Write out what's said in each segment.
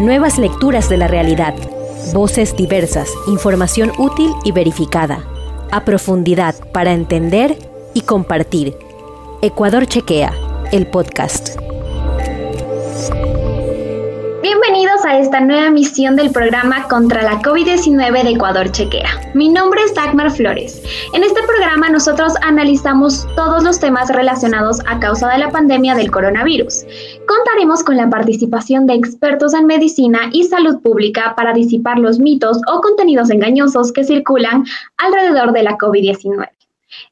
nuevas lecturas de la realidad, voces diversas, información útil y verificada, a profundidad para entender y compartir. Ecuador Chequea, el podcast. Bienvenidos a esta nueva misión del programa contra la COVID-19 de Ecuador Chequea. Mi nombre es Dagmar Flores. En este programa nosotros analizamos todos los temas relacionados a causa de la pandemia del coronavirus. Contaremos con la participación de expertos en medicina y salud pública para disipar los mitos o contenidos engañosos que circulan alrededor de la COVID-19.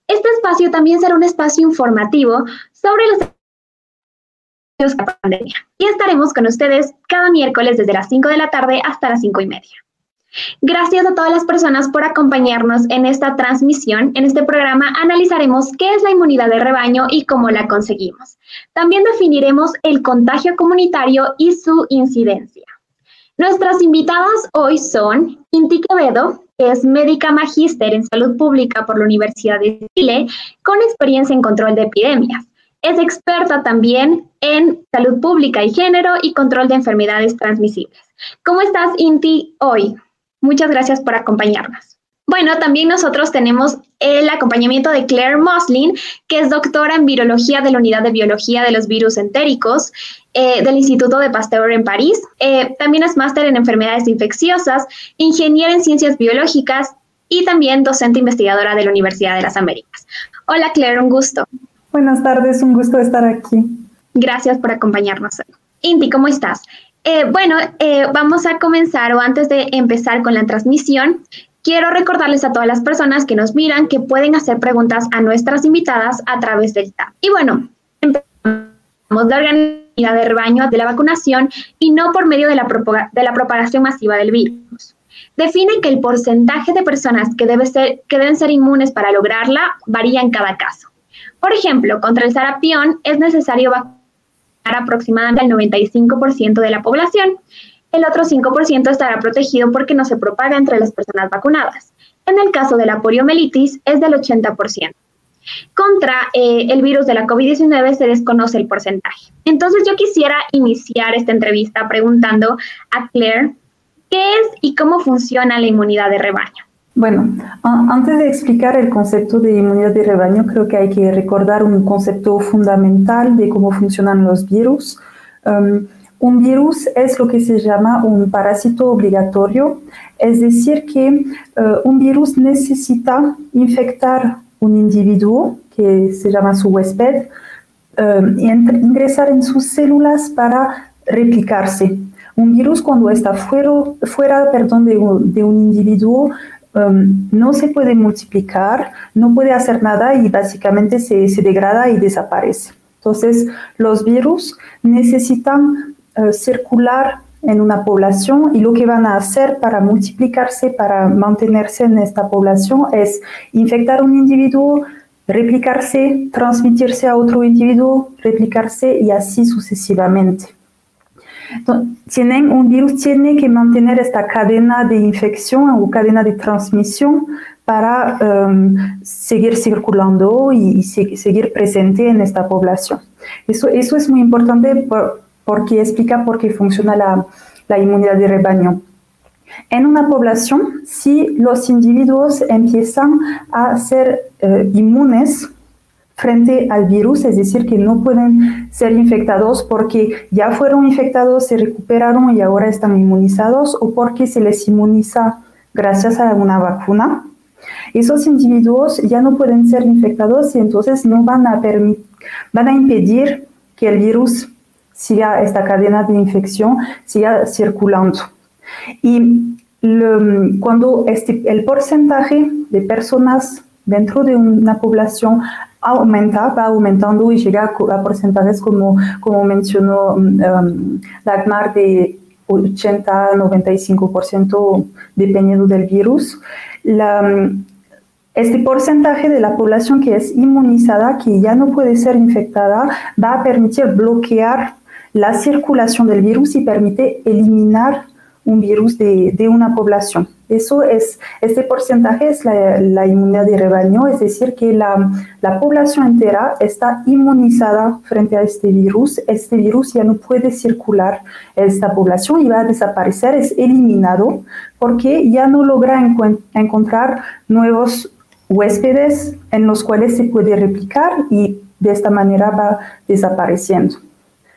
Este espacio también será un espacio informativo sobre los de la pandemia y estaremos con ustedes cada miércoles desde las 5 de la tarde hasta las 5:30. Gracias a todas las personas por acompañarnos en esta transmisión. En este programa analizaremos qué es la inmunidad de rebaño y cómo la conseguimos. También definiremos el contagio comunitario y su incidencia. Nuestras invitadas hoy son Inti Quevedo, que es médica magíster en salud pública por la Universidad de Chile, con experiencia en control de epidemias. Es experta también en salud pública y género y control de enfermedades transmisibles. ¿Cómo estás, Inti, hoy? Muchas gracias por acompañarnos. Bueno, también nosotros tenemos el acompañamiento de Claire Moslin, que es doctora en virología de la Unidad de Biología de los Virus Entéricos del Instituto de Pasteur en París. También es máster en enfermedades infecciosas, ingeniera en ciencias biológicas y también docente investigadora de la Universidad de las Américas. Hola, Claire, un gusto. Buenas tardes, un gusto estar aquí. Gracias por acompañarnos. Inti, ¿cómo estás? Vamos a comenzar, o antes de empezar con la transmisión, quiero recordarles a todas las personas que nos miran que pueden hacer preguntas a nuestras invitadas a través del chat. Y bueno, empezamos la inmunidad de rebaño de la vacunación y no por medio de la propagación masiva del virus. Define que el porcentaje de personas que deben ser inmunes para lograrla varía en cada caso. Por ejemplo, contra el sarampión es necesario vacunar aproximadamente al 95% de la población. El otro 5% estará protegido porque no se propaga entre las personas vacunadas. En el caso de la poliomielitis es del 80%. Contra el virus de la COVID-19 se desconoce el porcentaje. Entonces yo quisiera iniciar esta entrevista preguntando a Claire, ¿qué es y cómo funciona la inmunidad de rebaño? Bueno, antes de explicar el concepto de inmunidad de rebaño, creo que hay que recordar un concepto fundamental de cómo funcionan los virus. Un virus es lo que se llama un parásito obligatorio, es decir que un virus necesita infectar un individuo, que se llama su huésped, y ingresar en sus células para replicarse. Un virus cuando está fuera de un individuo, no se puede multiplicar, no puede hacer nada y básicamente se degrada y desaparece. Entonces, los virus necesitan circular en una población y lo que van a hacer para multiplicarse, para mantenerse en esta población es infectar a un individuo, replicarse, transmitirse a otro individuo, replicarse y así sucesivamente. Un virus tiene que mantener esta cadena de infección o cadena de transmisión para seguir circulando y seguir presente en esta población. Eso es muy importante porque explica por qué funciona la inmunidad de rebaño. En una población, si los individuos empiezan a ser inmunes frente al virus, es decir, que no pueden ser infectados porque ya fueron infectados, se recuperaron y ahora están inmunizados o porque se les inmuniza gracias a una vacuna. Esos individuos ya no pueden ser infectados y entonces no van a impedir que el virus siga esta cadena de infección, siga circulando. Y cuando el porcentaje de personas dentro de una población aumenta, va aumentando y llega a porcentajes como mencionó Dagmar de 80-95% dependiendo del virus. Este porcentaje de la población que es inmunizada, que ya no puede ser infectada, va a permitir bloquear la circulación del virus y permite eliminar un virus de una población. Eso es, este porcentaje es la inmunidad de rebaño, es decir, que la población entera está inmunizada frente a este virus. Este virus ya no puede circular en esta población y va a desaparecer, es eliminado, porque ya no logra encontrar nuevos huéspedes en los cuales se puede replicar y de esta manera va desapareciendo.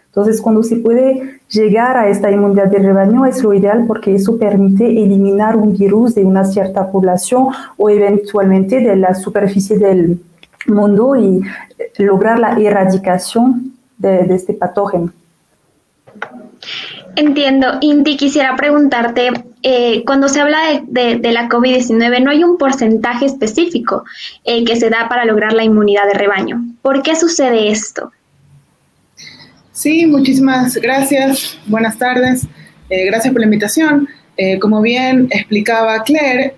Entonces, cuando se puede llegar a esta inmunidad de rebaño es lo ideal, porque eso permite eliminar un virus de una cierta población o eventualmente de la superficie del mundo y lograr la erradicación de este patógeno. Entiendo. Inti, quisiera preguntarte, cuando se habla de la COVID-19, no hay un porcentaje específico que se da para lograr la inmunidad de rebaño. ¿Por qué sucede esto? Sí, muchísimas gracias. Buenas tardes. Gracias por la invitación. Como bien explicaba Claire,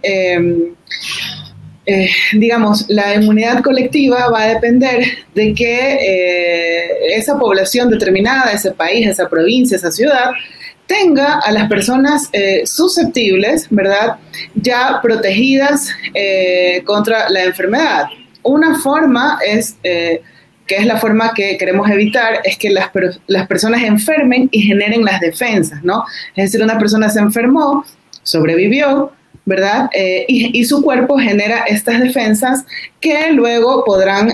digamos, la inmunidad colectiva va a depender de que esa población determinada, ese país, esa provincia, esa ciudad, tenga a las personas susceptibles, ¿verdad?, ya protegidas contra la enfermedad. Una forma es... que es la forma que queremos evitar, es que las personas enfermen y generen las defensas, ¿no? Es decir, una persona se enfermó, sobrevivió, ¿verdad? Y su cuerpo genera estas defensas que luego podrán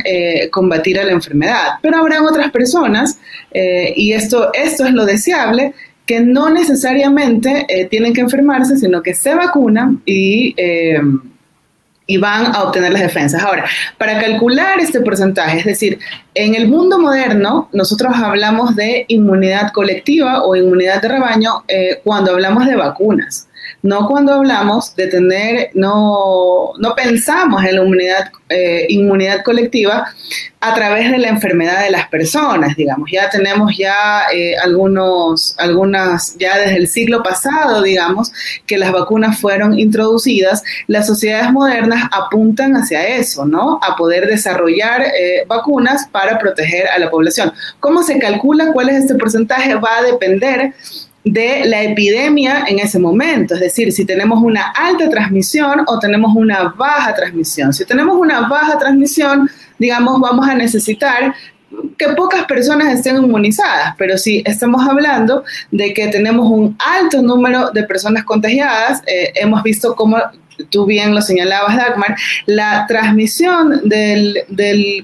combatir a la enfermedad. Pero habrán otras personas, y esto es lo deseable, que no necesariamente tienen que enfermarse, sino que se vacunan y van a obtener las defensas. Ahora, para calcular este porcentaje, es decir, en el mundo moderno, nosotros hablamos de inmunidad colectiva o inmunidad de rebaño cuando hablamos de vacunas, no cuando hablamos de tener, no pensamos en la inmunidad colectiva a través de la enfermedad de las personas, digamos. Ya tenemos algunas, ya desde el siglo pasado, digamos, que las vacunas fueron introducidas. Las sociedades modernas apuntan hacia eso, ¿no? A poder desarrollar vacunas para proteger a la población. ¿Cómo se calcula cuál es este porcentaje? Va a depender de la epidemia en ese momento, es decir, si tenemos una alta transmisión o tenemos una baja transmisión. Si tenemos una baja transmisión, digamos, vamos a necesitar que pocas personas estén inmunizadas, pero si estamos hablando de que tenemos un alto número de personas contagiadas, hemos visto cómo, tú bien lo señalabas, Dagmar, la transmisión del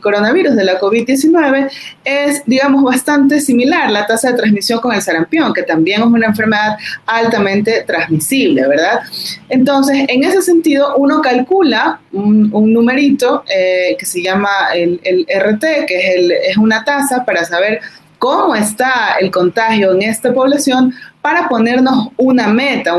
coronavirus, de la COVID-19, es, digamos, bastante similar la tasa de transmisión con el sarampión, que también es una enfermedad altamente transmisible, ¿verdad? Entonces, en ese sentido, uno calcula un numerito que se llama el RT, que es una tasa para saber cómo está el contagio en esta población, para ponernos una meta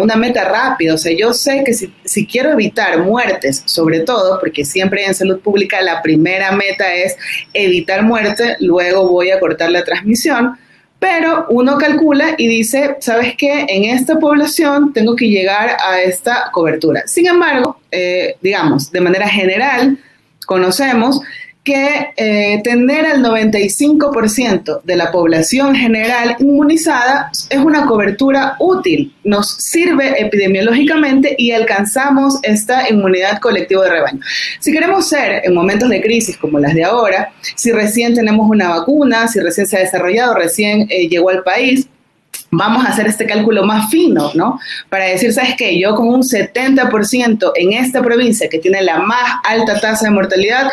rápida. O sea, yo sé que si quiero evitar muertes, sobre todo, porque siempre en salud pública la primera meta es evitar muerte, luego voy a cortar la transmisión, pero uno calcula y dice, ¿sabes qué? En esta población tengo que llegar a esta cobertura. Sin embargo, digamos, de manera general, conocemos que tener al 95% de la población general inmunizada es una cobertura útil, nos sirve epidemiológicamente y alcanzamos esta inmunidad colectiva de rebaño. Si queremos ser en momentos de crisis como las de ahora, si recién tenemos una vacuna, si recién se ha desarrollado, recién llegó al país, vamos a hacer este cálculo más fino, ¿no? Para decir, ¿sabes qué? Yo con un 70% en esta provincia que tiene la más alta tasa de mortalidad,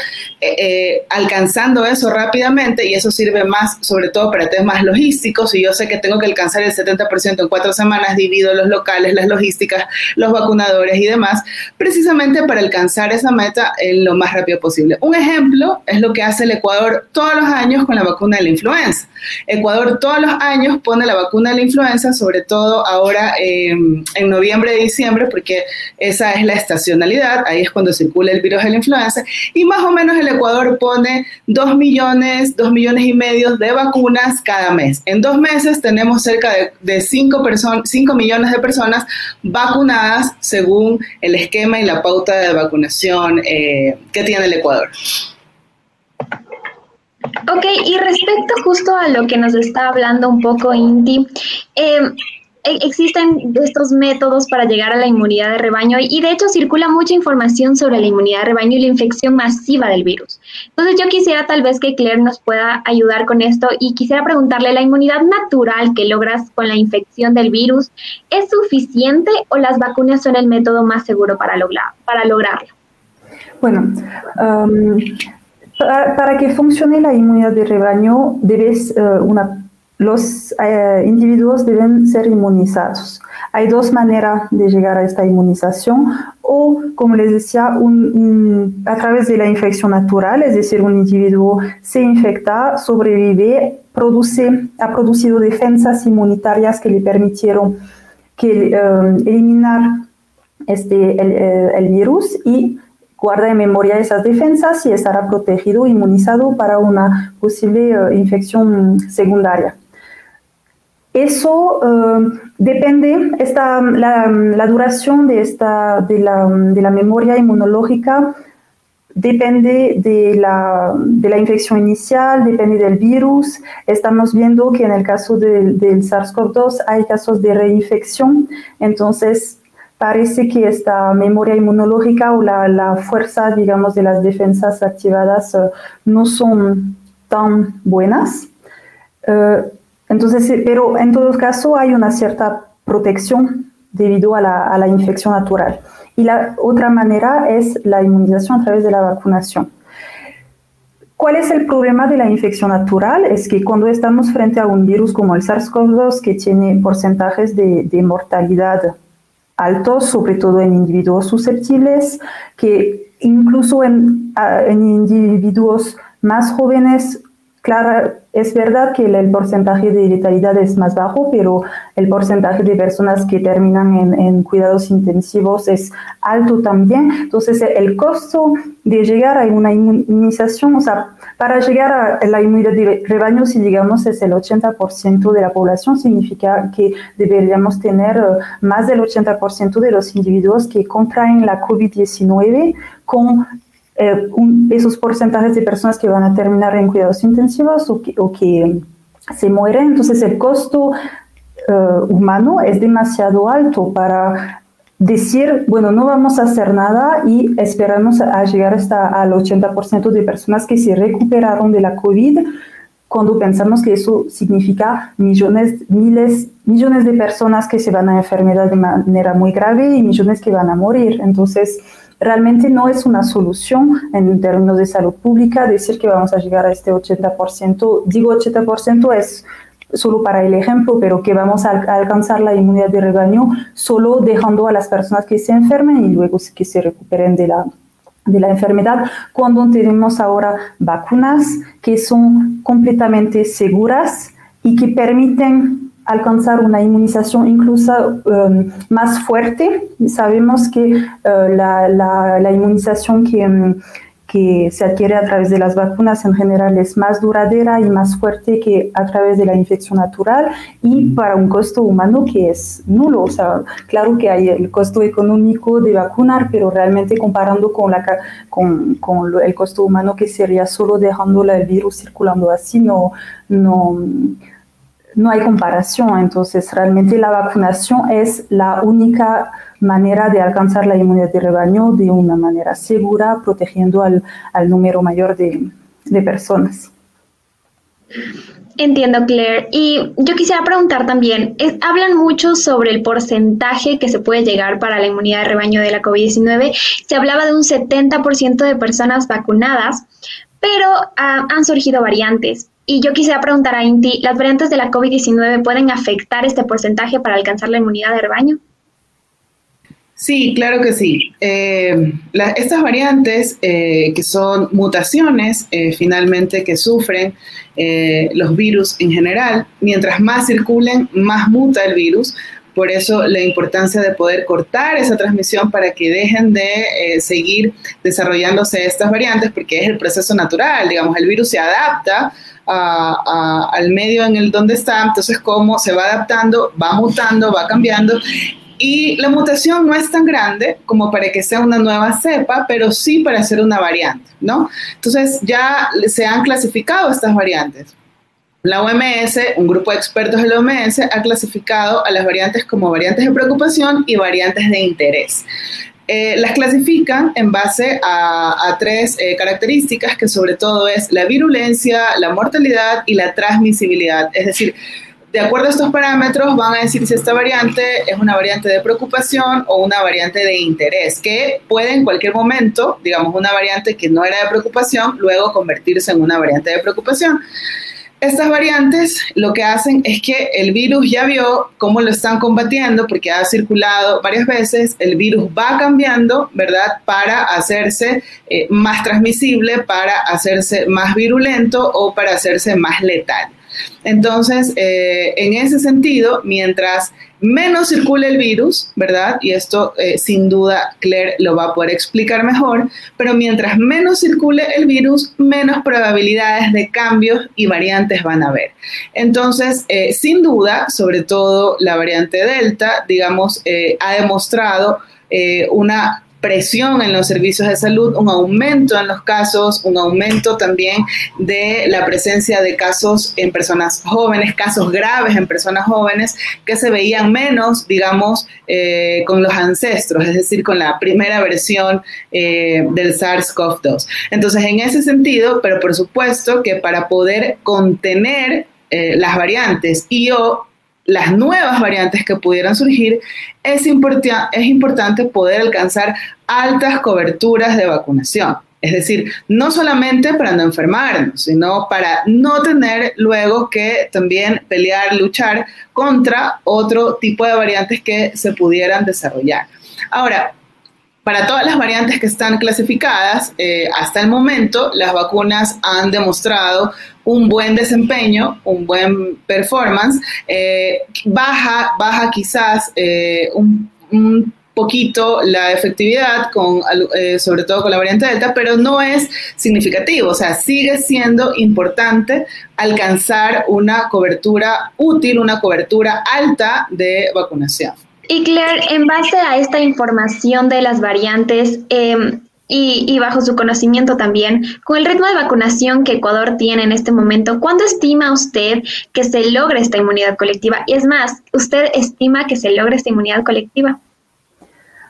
alcanzando eso rápidamente, y eso sirve más, sobre todo, para temas logísticos. Si yo sé que tengo que alcanzar el 70% en 4 semanas, divido los locales, las logísticas, los vacunadores y demás, precisamente para alcanzar esa meta en lo más rápido posible. Un ejemplo es lo que hace el Ecuador todos los años con la vacuna de la influenza. Ecuador todos los años pone la vacuna de la influenza, sobre todo ahora en noviembre y diciembre, porque esa es la estacionalidad, ahí es cuando circula el virus de la influenza, y más o menos el Ecuador pone 2,5 millones de vacunas cada mes. En 2 meses tenemos cerca de 5 millones de personas vacunadas según el esquema y la pauta de vacunación que tiene el Ecuador. Ok, y respecto justo a lo que nos está hablando un poco Inti, Existen estos métodos para llegar a la inmunidad de rebaño y de hecho circula mucha información sobre la inmunidad de rebaño y la infección masiva del virus. Entonces yo quisiera tal vez que Claire nos pueda ayudar con esto y quisiera preguntarle, ¿la inmunidad natural que logras con la infección del virus es suficiente o las vacunas son el método más seguro para lograrlo? Bueno, para que funcione la inmunidad de rebaño los individuos deben ser inmunizados. Hay dos maneras de llegar a esta inmunización, o como les decía, a través de la infección natural, es decir, un individuo se infecta, sobrevive, ha producido defensas inmunitarias que le permitieron eliminar el virus y guarda en memoria esas defensas y estará protegido, inmunizado para una posible infección secundaria. Eso depende, la duración de la memoria inmunológica depende de la infección inicial, depende del virus. Estamos viendo que en el caso del SARS-CoV-2 hay casos de reinfección, entonces parece que esta memoria inmunológica o la fuerza, digamos, de las defensas activadas no son tan buenas. Entonces, pero en todo caso hay una cierta protección debido a la infección natural. Y la otra manera es la inmunización a través de la vacunación. ¿Cuál es el problema de la infección natural? Es que cuando estamos frente a un virus como el SARS-CoV-2, que tiene porcentajes de mortalidad altos, sobre todo en individuos susceptibles, que incluso en individuos más jóvenes, claro, es verdad que el porcentaje de letalidad es más bajo, pero el porcentaje de personas que terminan en cuidados intensivos es alto también. Entonces, el costo de llegar a una inmunización, o sea, para llegar a la inmunidad de rebaño, si digamos es el 80% de la población, significa que deberíamos tener más del 80% de los individuos que contraen la COVID-19 con esos porcentajes de personas que van a terminar en cuidados intensivos o que se mueren. Entonces el costo humano es demasiado alto para decir, bueno, no vamos a hacer nada y esperamos a llegar hasta al 80% de personas que se recuperaron de la COVID, cuando pensamos que eso significa millones de personas que se van a enfermar de manera muy grave y millones que van a morir. Entonces, realmente no es una solución en términos de salud pública decir que vamos a llegar a este 80%. Digo 80% es solo para el ejemplo, pero que vamos a alcanzar la inmunidad de rebaño solo dejando a las personas que se enfermen y luego que se recuperen de la enfermedad, cuando tenemos ahora vacunas que son completamente seguras y que permiten alcanzar una inmunización incluso más fuerte. Sabemos que la inmunización que se adquiere a través de las vacunas en general es más duradera y más fuerte que a través de la infección natural y para un costo humano que es nulo. O sea, claro que hay el costo económico de vacunar, pero realmente comparando con el costo humano que sería solo dejando el virus circulando así, no hay comparación. Entonces realmente la vacunación es la única manera de alcanzar la inmunidad de rebaño de una manera segura, protegiendo al número mayor de personas. Entiendo, Claire. Y yo quisiera preguntar también, hablan mucho sobre el porcentaje que se puede llegar para la inmunidad de rebaño de la COVID-19. Se hablaba de un 70% de personas vacunadas, pero han surgido variantes. Y yo quisiera preguntar a Inti, ¿las variantes de la COVID-19 pueden afectar este porcentaje para alcanzar la inmunidad de rebaño? Sí, claro que sí. Estas variantes, que son mutaciones, finalmente que sufren los virus en general, mientras más circulen, más muta el virus. Por eso la importancia de poder cortar esa transmisión para que dejen de seguir desarrollándose estas variantes, porque es el proceso natural, digamos, el virus se adapta al medio en el donde está, entonces cómo se va adaptando, va mutando, va cambiando, y la mutación no es tan grande como para que sea una nueva cepa, pero sí para hacer una variante, ¿no? Entonces ya se han clasificado estas variantes. La OMS, un grupo de expertos de la OMS, ha clasificado a las variantes como variantes de preocupación y variantes de interés. Las clasifican en base a tres características, que sobre todo es la virulencia, la mortalidad y la transmisibilidad. Es decir, de acuerdo a estos parámetros van a decir si esta variante es una variante de preocupación o una variante de interés, que puede en cualquier momento, digamos, una variante que no era de preocupación, luego convertirse en una variante de preocupación. Estas variantes lo que hacen es que el virus ya vio cómo lo están combatiendo, porque ha circulado varias veces, el virus va cambiando, ¿verdad?, para hacerse más transmisible, para hacerse más virulento o para hacerse más letal. Entonces, en ese sentido, mientras menos circule el virus, ¿verdad?, y esto sin duda Claire lo va a poder explicar mejor, pero mientras menos circule el virus, menos probabilidades de cambios y variantes van a haber. Entonces, sin duda, sobre todo la variante Delta, digamos, ha demostrado una presión en los servicios de salud, un aumento en los casos, un aumento también de la presencia de casos en personas jóvenes, casos graves en personas jóvenes que se veían menos, digamos, con los ancestros, es decir, con la primera versión del SARS-CoV-2. Entonces, en ese sentido, pero por supuesto que para poder contener las variantes y o las nuevas variantes que pudieran surgir, es importante poder alcanzar altas coberturas de vacunación. Es decir, no solamente para no enfermarnos, sino para no tener luego que también pelear, luchar contra otro tipo de variantes que se pudieran desarrollar. Ahora, para todas las variantes que están clasificadas, hasta el momento las vacunas han demostrado un buen desempeño, un buen performance, baja quizás un poquito la efectividad, sobre todo con la variante Delta, pero no es significativo, o sea, sigue siendo importante alcanzar una cobertura útil, una cobertura alta de vacunación. Y Claire, en base a esta información de las variantes y bajo su conocimiento también, con el ritmo de vacunación que Ecuador tiene en este momento, ¿cuándo estima usted que se logre esta inmunidad colectiva? Y es más, ¿usted estima que se logre esta inmunidad colectiva?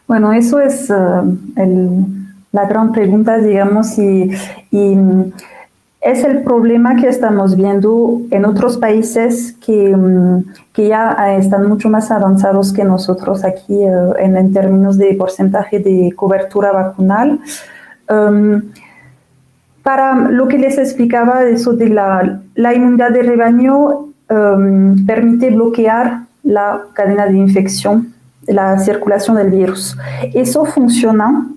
Bueno, eso es la gran pregunta, digamos, y es el problema que estamos viendo en otros países que ya están mucho más avanzados que nosotros aquí en términos de porcentaje de cobertura vacunal. Para lo que les explicaba, eso de la inmunidad de rebaño permite bloquear la cadena de infección, la circulación del virus. Eso funciona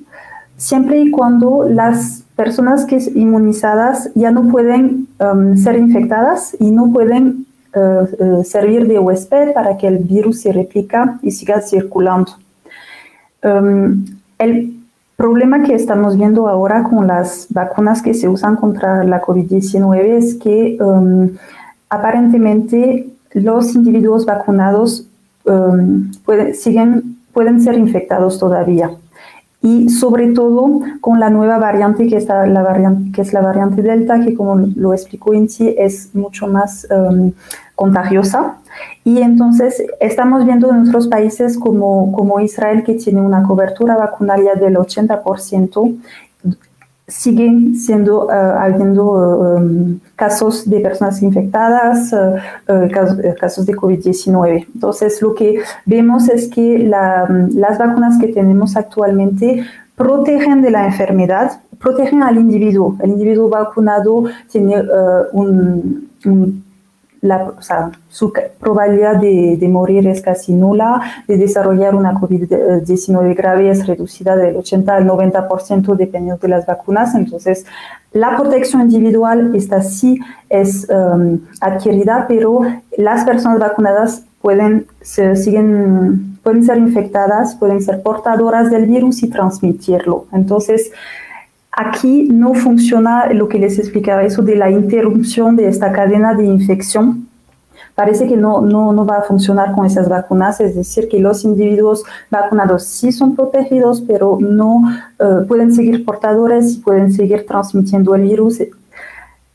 siempre y cuando las personas que inmunizadas ya no pueden ser infectadas y no pueden servir de huésped para que el virus se replica y siga circulando. El problema que estamos viendo ahora con las vacunas que se usan contra la COVID-19 es que aparentemente los individuos vacunados pueden ser infectados todavía. Y sobre todo con la nueva variante que es la variante Delta, que como lo explicó Inti, es mucho más contagiosa. Y entonces estamos viendo en otros países como Israel, que tiene una cobertura vacunal ya del 80%, siguen siendo habiendo casos de personas infectadas, casos de COVID-19. Entonces, lo que vemos es que las vacunas que tenemos actualmente protegen de la enfermedad, protegen al individuo. El individuo vacunado tiene su probabilidad de morir es casi nula, de desarrollar una COVID-19 grave es reducida del 80 al 90% dependiendo de las vacunas. Entonces, la protección individual, esta sí es adquirida, pero las personas vacunadas pueden ser infectadas, pueden ser portadoras del virus y transmitirlo. Entonces, aquí no funciona lo que les explicaba, eso de la interrupción de esta cadena de infección. Parece que no va a funcionar con esas vacunas, es decir, que los individuos vacunados sí son protegidos, pero no pueden seguir portadores y pueden seguir transmitiendo el virus.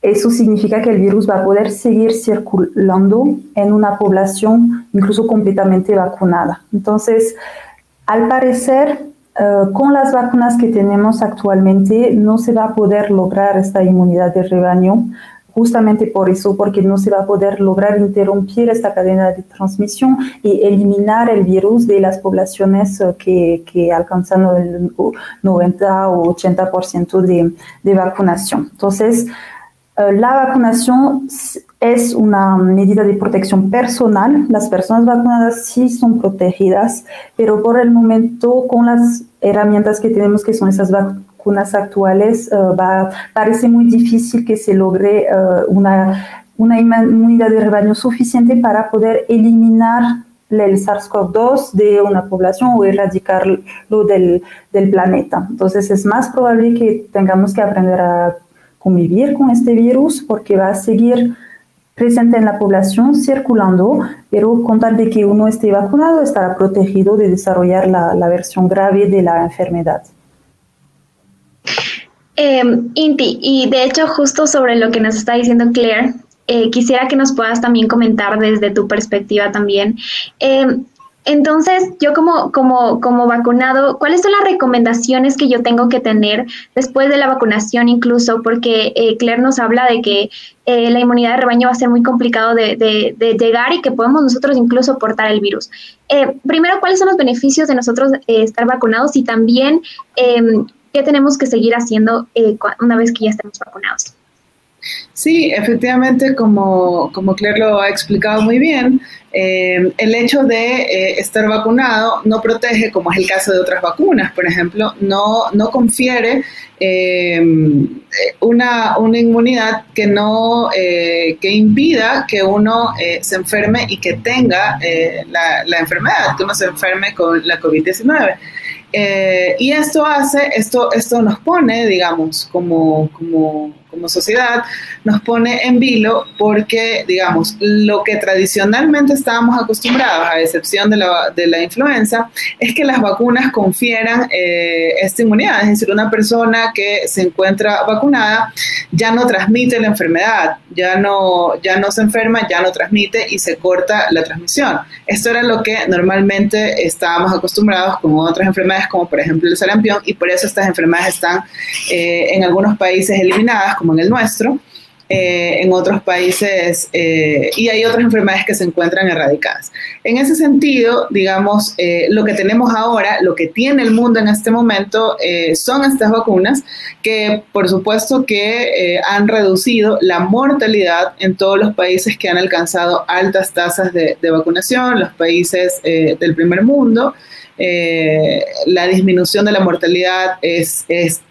Eso significa que el virus va a poder seguir circulando en una población incluso completamente vacunada. Entonces, al parecer, con las vacunas que tenemos actualmente no se va a poder lograr esta inmunidad de rebaño, justamente por eso, porque no se va a poder lograr interrumpir esta cadena de transmisión y eliminar el virus de las poblaciones que alcanzan el 90 o 80% de vacunación. Entonces, la vacunación es una medida de protección personal. Las personas vacunadas sí son protegidas, pero por el momento, con las herramientas que tenemos, que son esas vacunas actuales, parece muy difícil que se logre una inmunidad de rebaño suficiente para poder eliminar el SARS-CoV-2 de una población o erradicarlo del planeta. Entonces, es más probable que tengamos que aprender a convivir con este virus, porque va a seguir presente en la población, circulando, pero con tal de que uno esté vacunado, estará protegido de desarrollar la versión grave de la enfermedad. Inti, y de hecho justo sobre lo que nos está diciendo Claire, quisiera que nos puedas también comentar desde tu perspectiva también. Entonces, yo como vacunado, ¿cuáles son las recomendaciones que yo tengo que tener después de la vacunación incluso? Porque Claire nos habla de que la inmunidad de rebaño va a ser muy complicado de llegar y que podemos nosotros incluso portar el virus. Primero, ¿cuáles son los beneficios de nosotros estar vacunados? Y también, ¿qué tenemos que seguir haciendo una vez que ya estemos vacunados? Sí, efectivamente, como Claire lo ha explicado muy bien, el hecho de estar vacunado no protege, como es el caso de otras vacunas, por ejemplo, no confiere una inmunidad que impida que uno se enferme y que tenga la enfermedad, que uno se enferme con la COVID-19. Y esto nos pone, digamos, como sociedad, nos pone en vilo porque, digamos, lo que tradicionalmente estábamos acostumbrados, a excepción de la influenza, es que las vacunas confieran esta inmunidad. Es decir, una persona que se encuentra vacunada ya no transmite la enfermedad, ya no se enferma, ya no transmite y se corta la transmisión. Esto era lo que normalmente estábamos acostumbrados con otras enfermedades, como por ejemplo el sarampión, y por eso estas enfermedades están en algunos países eliminadas, como en el nuestro, en otros países, y hay otras enfermedades que se encuentran erradicadas. En ese sentido, digamos, lo que tenemos ahora, lo que tiene el mundo en este momento, son estas vacunas que, por supuesto, que han reducido la mortalidad en todos los países que han alcanzado altas tasas de vacunación, los países del primer mundo. La disminución de la mortalidad es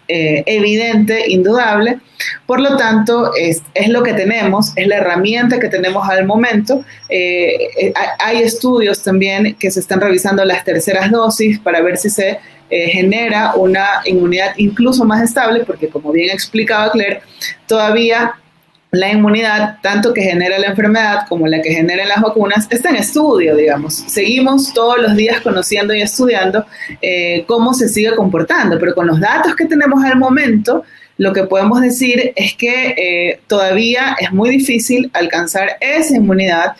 evidente, indudable. Por lo tanto, es lo que tenemos, es la herramienta que tenemos al momento. Hay estudios también que se están revisando las terceras dosis para ver si se genera una inmunidad incluso más estable, porque como bien explicaba Claire, todavía la inmunidad, tanto que genera la enfermedad como la que generan las vacunas, está en estudio, digamos. Seguimos todos los días conociendo y estudiando cómo se sigue comportando, pero con los datos que tenemos al momento, lo que podemos decir es que todavía es muy difícil alcanzar esa inmunidad,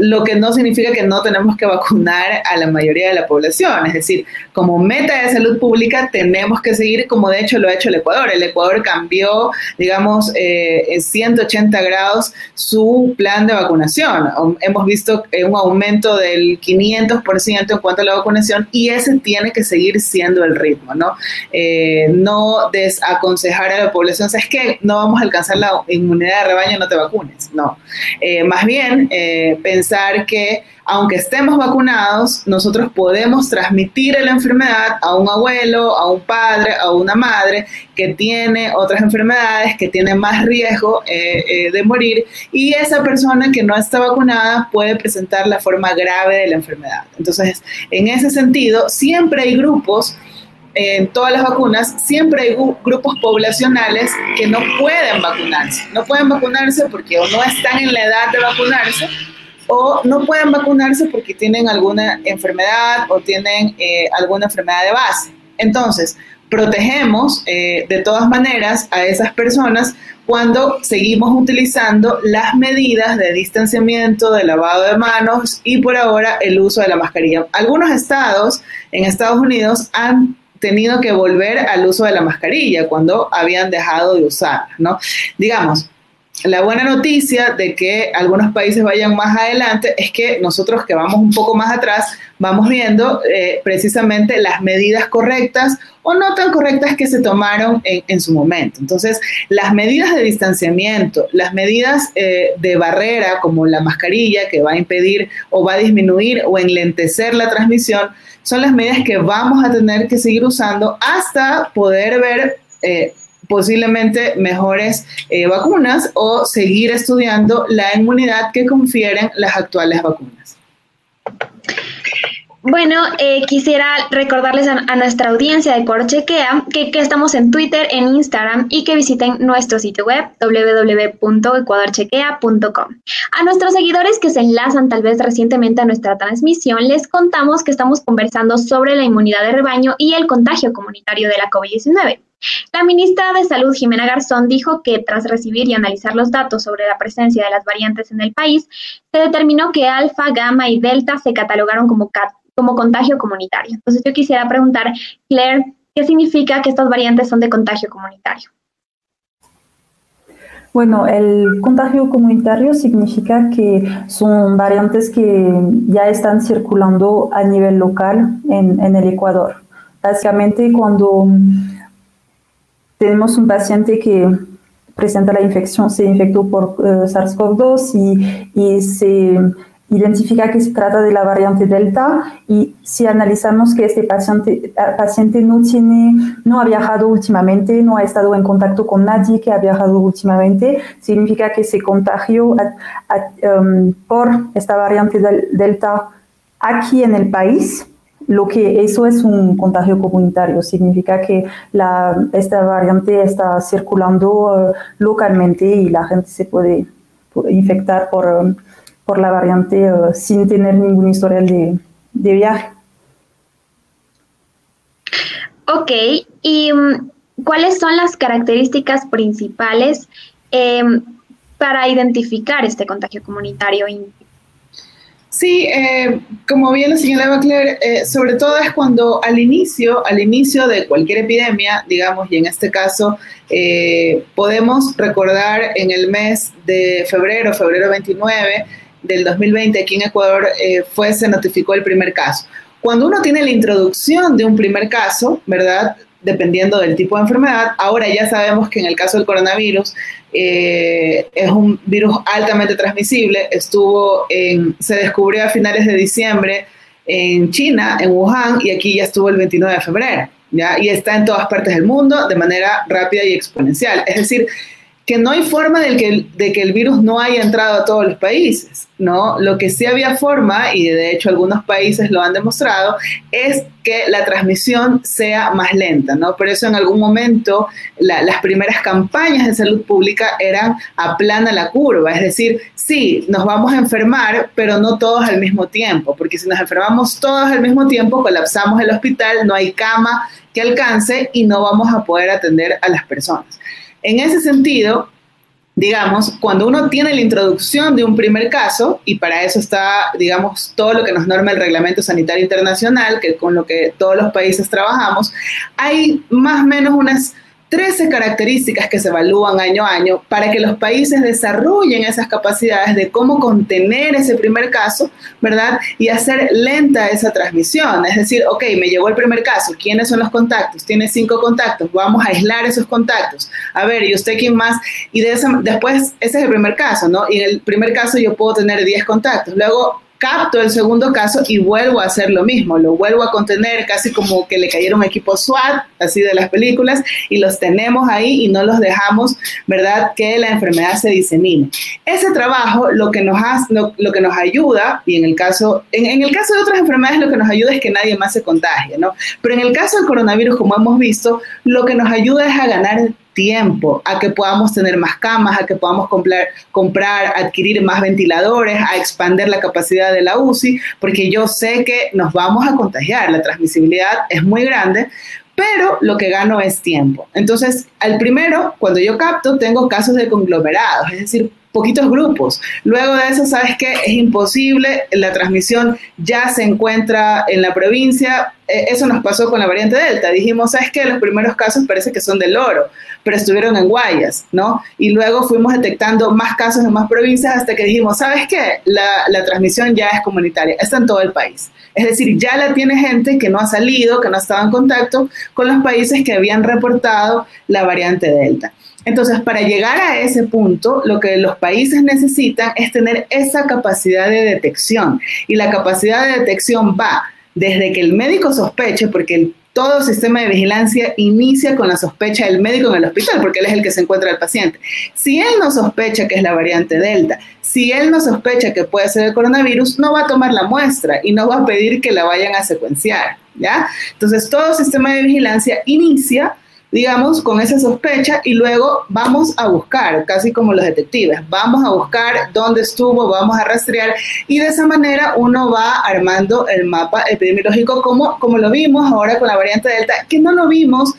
lo que no significa que no tenemos que vacunar a la mayoría de la población. Es decir, como meta de salud pública tenemos que seguir, como de hecho lo ha hecho el Ecuador. El Ecuador cambió, digamos, 180 grados su plan de vacunación. Hemos visto un aumento del 500% en cuanto a la vacunación, y ese tiene que seguir siendo el ritmo, ¿no? No desaconsejamos a la población, o sea, es que no vamos a alcanzar la inmunidad de rebaño, no te vacunes, no. Más bien, pensar que aunque estemos vacunados, nosotros podemos transmitir la enfermedad a un abuelo, a un padre, a una madre que tiene otras enfermedades, que tiene más riesgo de morir, y esa persona que no está vacunada puede presentar la forma grave de la enfermedad. Entonces, en ese sentido, siempre hay grupos. En todas las vacunas siempre hay grupos poblacionales que no pueden vacunarse. No pueden vacunarse porque o no están en la edad de vacunarse, o no pueden vacunarse porque tienen alguna enfermedad o tienen alguna enfermedad de base. Entonces, protegemos de todas maneras a esas personas cuando seguimos utilizando las medidas de distanciamiento, de lavado de manos y por ahora el uso de la mascarilla. Algunos estados en Estados Unidos han tenido que volver al uso de la mascarilla cuando habían dejado de usarla, ¿no? Digamos, la buena noticia de que algunos países vayan más adelante es que nosotros que vamos un poco más atrás vamos viendo precisamente las medidas correctas o no tan correctas que se tomaron en su momento. Entonces, las medidas de distanciamiento, las medidas de barrera como la mascarilla que va a impedir o va a disminuir o enlentecer la transmisión son las medidas que vamos a tener que seguir usando hasta poder ver posiblemente mejores vacunas o seguir estudiando la inmunidad que confieren las actuales vacunas. Bueno, quisiera recordarles a nuestra audiencia de Ecuador Chequea que estamos en Twitter, en Instagram y que visiten nuestro sitio web www.ecuadorchequea.com. A nuestros seguidores que se enlazan tal vez recientemente a nuestra transmisión, les contamos que estamos conversando sobre la inmunidad de rebaño y el contagio comunitario de la COVID-19. La ministra de Salud, Jimena Garzón, dijo que tras recibir y analizar los datos sobre la presencia de las variantes en el país, se determinó que alfa, gamma y delta se catalogaron como contagio comunitario. Entonces yo quisiera preguntar, Claire, ¿qué significa que estas variantes son de contagio comunitario? Bueno, el contagio comunitario significa que son variantes que ya están circulando a nivel local en el Ecuador. Básicamente cuando tenemos un paciente que presenta la infección, se infectó por SARS-CoV-2 y se identifica que se trata de la variante Delta. Y si analizamos que este paciente no ha viajado últimamente, no ha estado en contacto con nadie que ha viajado últimamente, significa que se contagió por esta variante Delta aquí en el país. Lo que eso es un contagio comunitario, significa que esta variante está circulando localmente y la gente se puede infectar por la variante sin tener ningún historial de viaje. Ok, ¿y cuáles son las características principales para identificar este contagio comunitario? Sí, como bien lo señalaba Claire, sobre todo es cuando al inicio de cualquier epidemia, digamos, y en este caso podemos recordar en el mes de febrero 29 del 2020, aquí en Ecuador se notificó el primer caso. Cuando uno tiene la introducción de un primer caso, ¿verdad?, dependiendo del tipo de enfermedad. Ahora ya sabemos que en el caso del coronavirus es un virus altamente transmisible. Se descubrió a finales de diciembre en China, en Wuhan, y aquí ya estuvo el 29 de febrero, ¿ya? Y está en todas partes del mundo de manera rápida y exponencial. Es decir, que no hay forma de que el virus no haya entrado a todos los países, ¿no? Lo que sí había forma, y de hecho algunos países lo han demostrado, es que la transmisión sea más lenta, ¿no? Por eso en algún momento las primeras campañas de salud pública eran aplana la curva, es decir, sí, nos vamos a enfermar, pero no todos al mismo tiempo, porque si nos enfermamos todos al mismo tiempo, colapsamos el hospital, no hay cama que alcance y no vamos a poder atender a las personas. En ese sentido, digamos, cuando uno tiene la introducción de un primer caso, y para eso está, digamos, todo lo que nos norma el Reglamento Sanitario Internacional, que con lo que todos los países trabajamos, hay más o menos unas 13 características que se evalúan año a año para que los países desarrollen esas capacidades de cómo contener ese primer caso, ¿verdad? Y hacer lenta esa transmisión. Es decir, ok, me llegó el primer caso, ¿quiénes son los contactos? Tiene 5 contactos, vamos a aislar esos contactos. A ver, ¿y usted quién más? Y después, ese es el primer caso, ¿no? Y en el primer caso yo puedo tener 10 contactos. Luego capto el segundo caso y vuelvo a hacer lo mismo, lo vuelvo a contener casi como que le cayera un equipo SWAT, así de las películas, y los tenemos ahí y no los dejamos, ¿verdad?, que la enfermedad se disemine. Ese trabajo lo que nos ayuda, y en el caso de otras enfermedades lo que nos ayuda es que nadie más se contagie, ¿no? Pero en el caso del coronavirus, como hemos visto, lo que nos ayuda es a ganar tiempo, a que podamos tener más camas, a que podamos comprar, adquirir más ventiladores, a expandir la capacidad de la UCI, porque yo sé que nos vamos a contagiar, la transmisibilidad es muy grande, pero lo que gano es tiempo. Entonces, al primero, cuando yo capto, tengo casos de conglomerados, es decir, poquitos grupos. Luego de eso, ¿sabes qué? Es imposible, la transmisión ya se encuentra en la provincia. Eso nos pasó con la variante Delta. Dijimos, ¿sabes qué? Los primeros casos parece que son del Oro, pero estuvieron en Guayas, ¿no? Y luego fuimos detectando más casos en más provincias hasta que dijimos, ¿sabes qué? La transmisión ya es comunitaria, está en todo el país. Es decir, ya la tiene gente que no ha salido, que no ha estado en contacto con los países que habían reportado la variante Delta. Entonces, para llegar a ese punto, lo que los países necesitan es tener esa capacidad de detección. Y la capacidad de detección va desde que el médico sospeche, porque todo sistema de vigilancia inicia con la sospecha del médico en el hospital, porque él es el que se encuentra al paciente. Si él no sospecha que es la variante Delta, si él no sospecha que puede ser el coronavirus, no va a tomar la muestra y no va a pedir que la vayan a secuenciar, ¿ya? Entonces, todo sistema de vigilancia inicia, digamos, con esa sospecha y luego vamos a buscar, casi como los detectives, vamos a buscar dónde estuvo, vamos a rastrear y de esa manera uno va armando el mapa epidemiológico como lo vimos ahora con la variante Delta, que no lo vimos,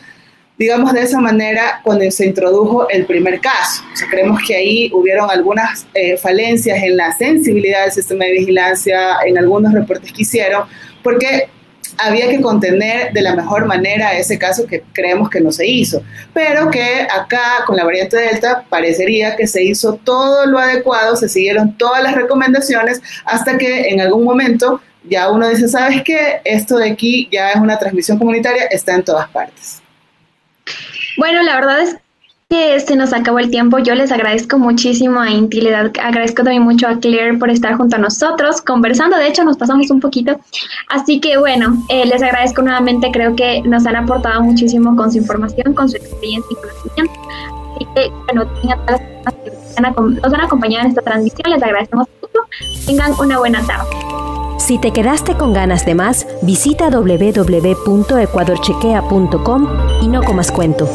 digamos, de esa manera cuando se introdujo el primer caso. O sea, creemos que ahí hubieron algunas falencias en la sensibilidad del sistema de vigilancia, en algunos reportes que hicieron, porque había que contener de la mejor manera ese caso que creemos que no se hizo, pero que acá con la variante Delta parecería que se hizo todo lo adecuado, se siguieron todas las recomendaciones hasta que en algún momento ya uno dice, ¿sabes qué? Esto de aquí ya es una transmisión comunitaria, está en todas partes. Bueno, la verdad es que se nos acabó el tiempo. Yo les agradezco muchísimo a Inti, le agradezco también mucho a Claire por estar junto a nosotros conversando, de hecho nos pasamos un poquito, así que bueno, les agradezco nuevamente, creo que nos han aportado muchísimo con su información, con su experiencia y conocimiento, así que bueno, tengan a todas las personas que nos han acompañado en esta transmisión, les agradecemos mucho, tengan una buena tarde. Si te quedaste con ganas de más, visita www.ecuadorchequea.com y no comas cuento.